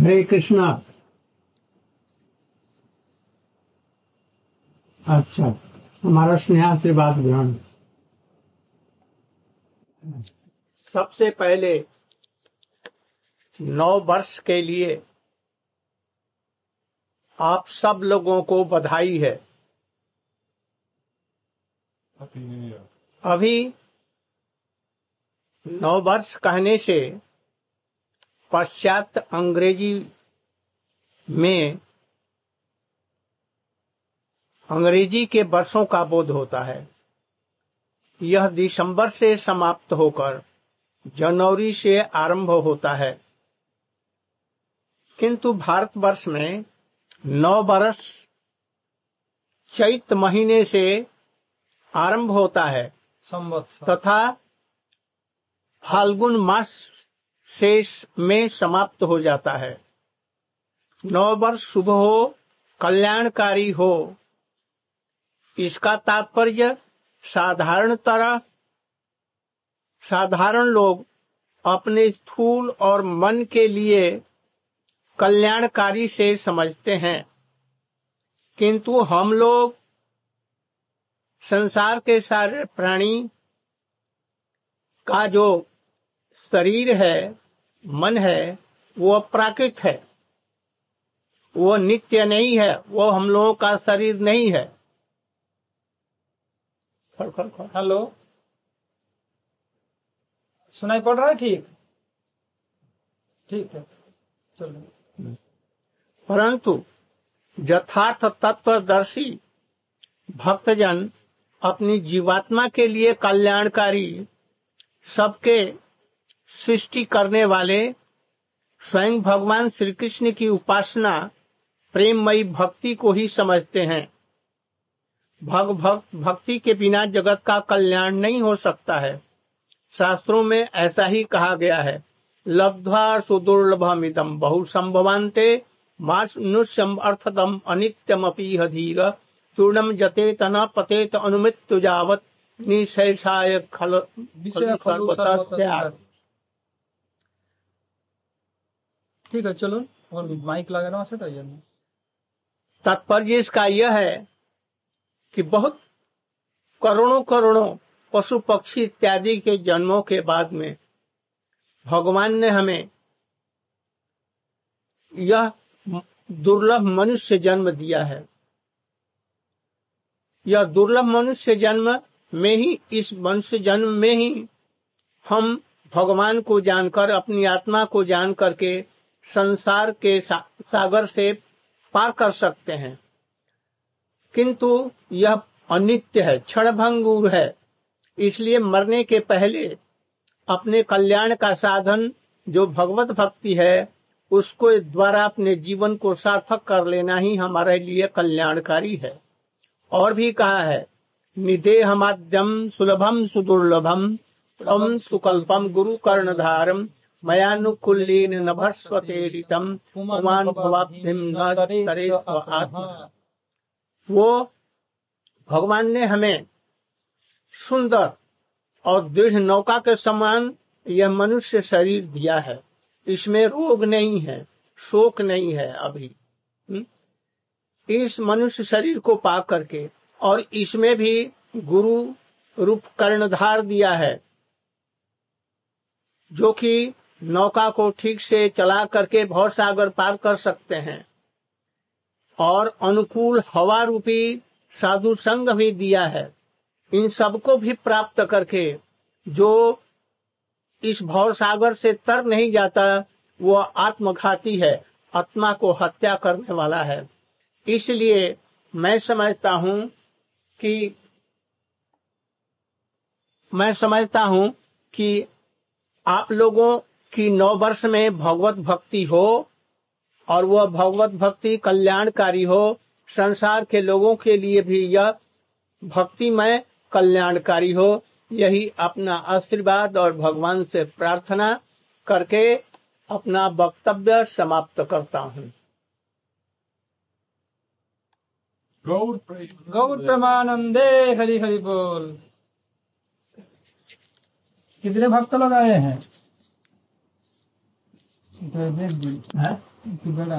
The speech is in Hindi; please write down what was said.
हरे कृष्णा। अच्छा, हमारा स्नेहाशीर्वाद ग्रहण। सबसे पहले 9 वर्ष के लिए आप सब लोगों को बधाई है। अभी 9 वर्ष कहने से पश्चात अंग्रेजी में अंग्रेजी के वर्षों का बोध होता है। यह दिसंबर से समाप्त होकर जनवरी से आरंभ होता है, किंतु भारतवर्ष में 9 वर्ष चैत्र महीने से आरंभ होता है तथा फाल्गुन मास शेष में समाप्त हो जाता है। 9 वर्ष शुभ हो, कल्याणकारी हो, इसका तात्पर्य साधारण लोग अपने स्थूल और मन के लिए कल्याणकारी से समझते हैं, किंतु हम लोग संसार के सारे प्राणी का जो शरीर है, मन है, वो अप्राकृत है, वो नित्य नहीं है, वो हम लोगों का शरीर नहीं है। हेलो, सुनाई पड़ रहा है? ठीक ठीक है, चलो। परंतु यथार्थ तत्वदर्शी भक्तजन अपनी जीवात्मा के लिए कल्याणकारी, सबके सृष्टि करने वाले, स्वयं भगवान श्री कृष्ण की उपासना प्रेममयी भक्ति को ही समझते हैं। भक्ति के बिना जगत का कल्याण नहीं हो सकता है। शास्त्रों में ऐसा ही कहा गया है, लब्ध्वा सुदुर्लभम इदं बहुसंभवान्ते मानुष्यम अर्थदम अनित्यम अपीह धीर चूर्णम जतेत न पतेत अनुमृत्यु जावत निशेषाय खल सर्वतः। ठीक है, चलो। और माइक लगा रहा है। तात्पर्य इसका यह है कि बहुत करोड़ों पशु पक्षी इत्यादि के जन्मों के बाद में भगवान ने हमें यह दुर्लभ मनुष्य जन्म दिया है। यह दुर्लभ मनुष्य जन्म में ही, इस मनुष्य जन्म में ही हम भगवान को जानकर, अपनी आत्मा को जान करके संसार के सागर से पार कर सकते हैं, किंतु यह अनित्य है, क्षणभंगुर है। इसलिए मरने के पहले अपने कल्याण का साधन जो भगवत भक्ति है, उसको द्वारा अपने जीवन को सार्थक कर लेना ही हमारे लिए कल्याणकारी है। और भी कहा है, निदेहमाद्यम सुलभम सुदुर्लभम तम सुकल्पम गुरु कर्णधारम मयानुकुल्लीन नभस्वतेलितम पुमान भवाब्धिम न तरेस्व आत्मा। वो भगवान ने हमें सुंदर और दृढ़ नौका के समान यह मनुष्य शरीर दिया है। इसमें रोग नहीं है, शोक नहीं है। अभी इस मनुष्य शरीर को पा करके, और इसमें भी गुरु रूप कर्णधार दिया है, जो कि नौका को ठीक से चला करके भवसागर पार कर सकते हैं। और अनुकूल हवा रूपी साधु संग भी दिया है। इन सबको भी प्राप्त करके जो इस भव सागर से तर नहीं जाता, वो आत्मघाती है, आत्मा को हत्या करने वाला है। इसलिए मैं समझता हूं कि आप लोगों की 9 वर्ष में भगवत भक्ति हो, और वह भगवत भक्ति कल्याणकारी हो। संसार के लोगों के लिए भी यह भक्तिमय कल्याणकारी हो। यही अपना आशीर्वाद और भगवान से प्रार्थना करके अपना वक्तव्य समाप्त करता हूँ। गौर प्रेमानंदे हरि हरि बोल। कितने भक्त लोग आए हैं?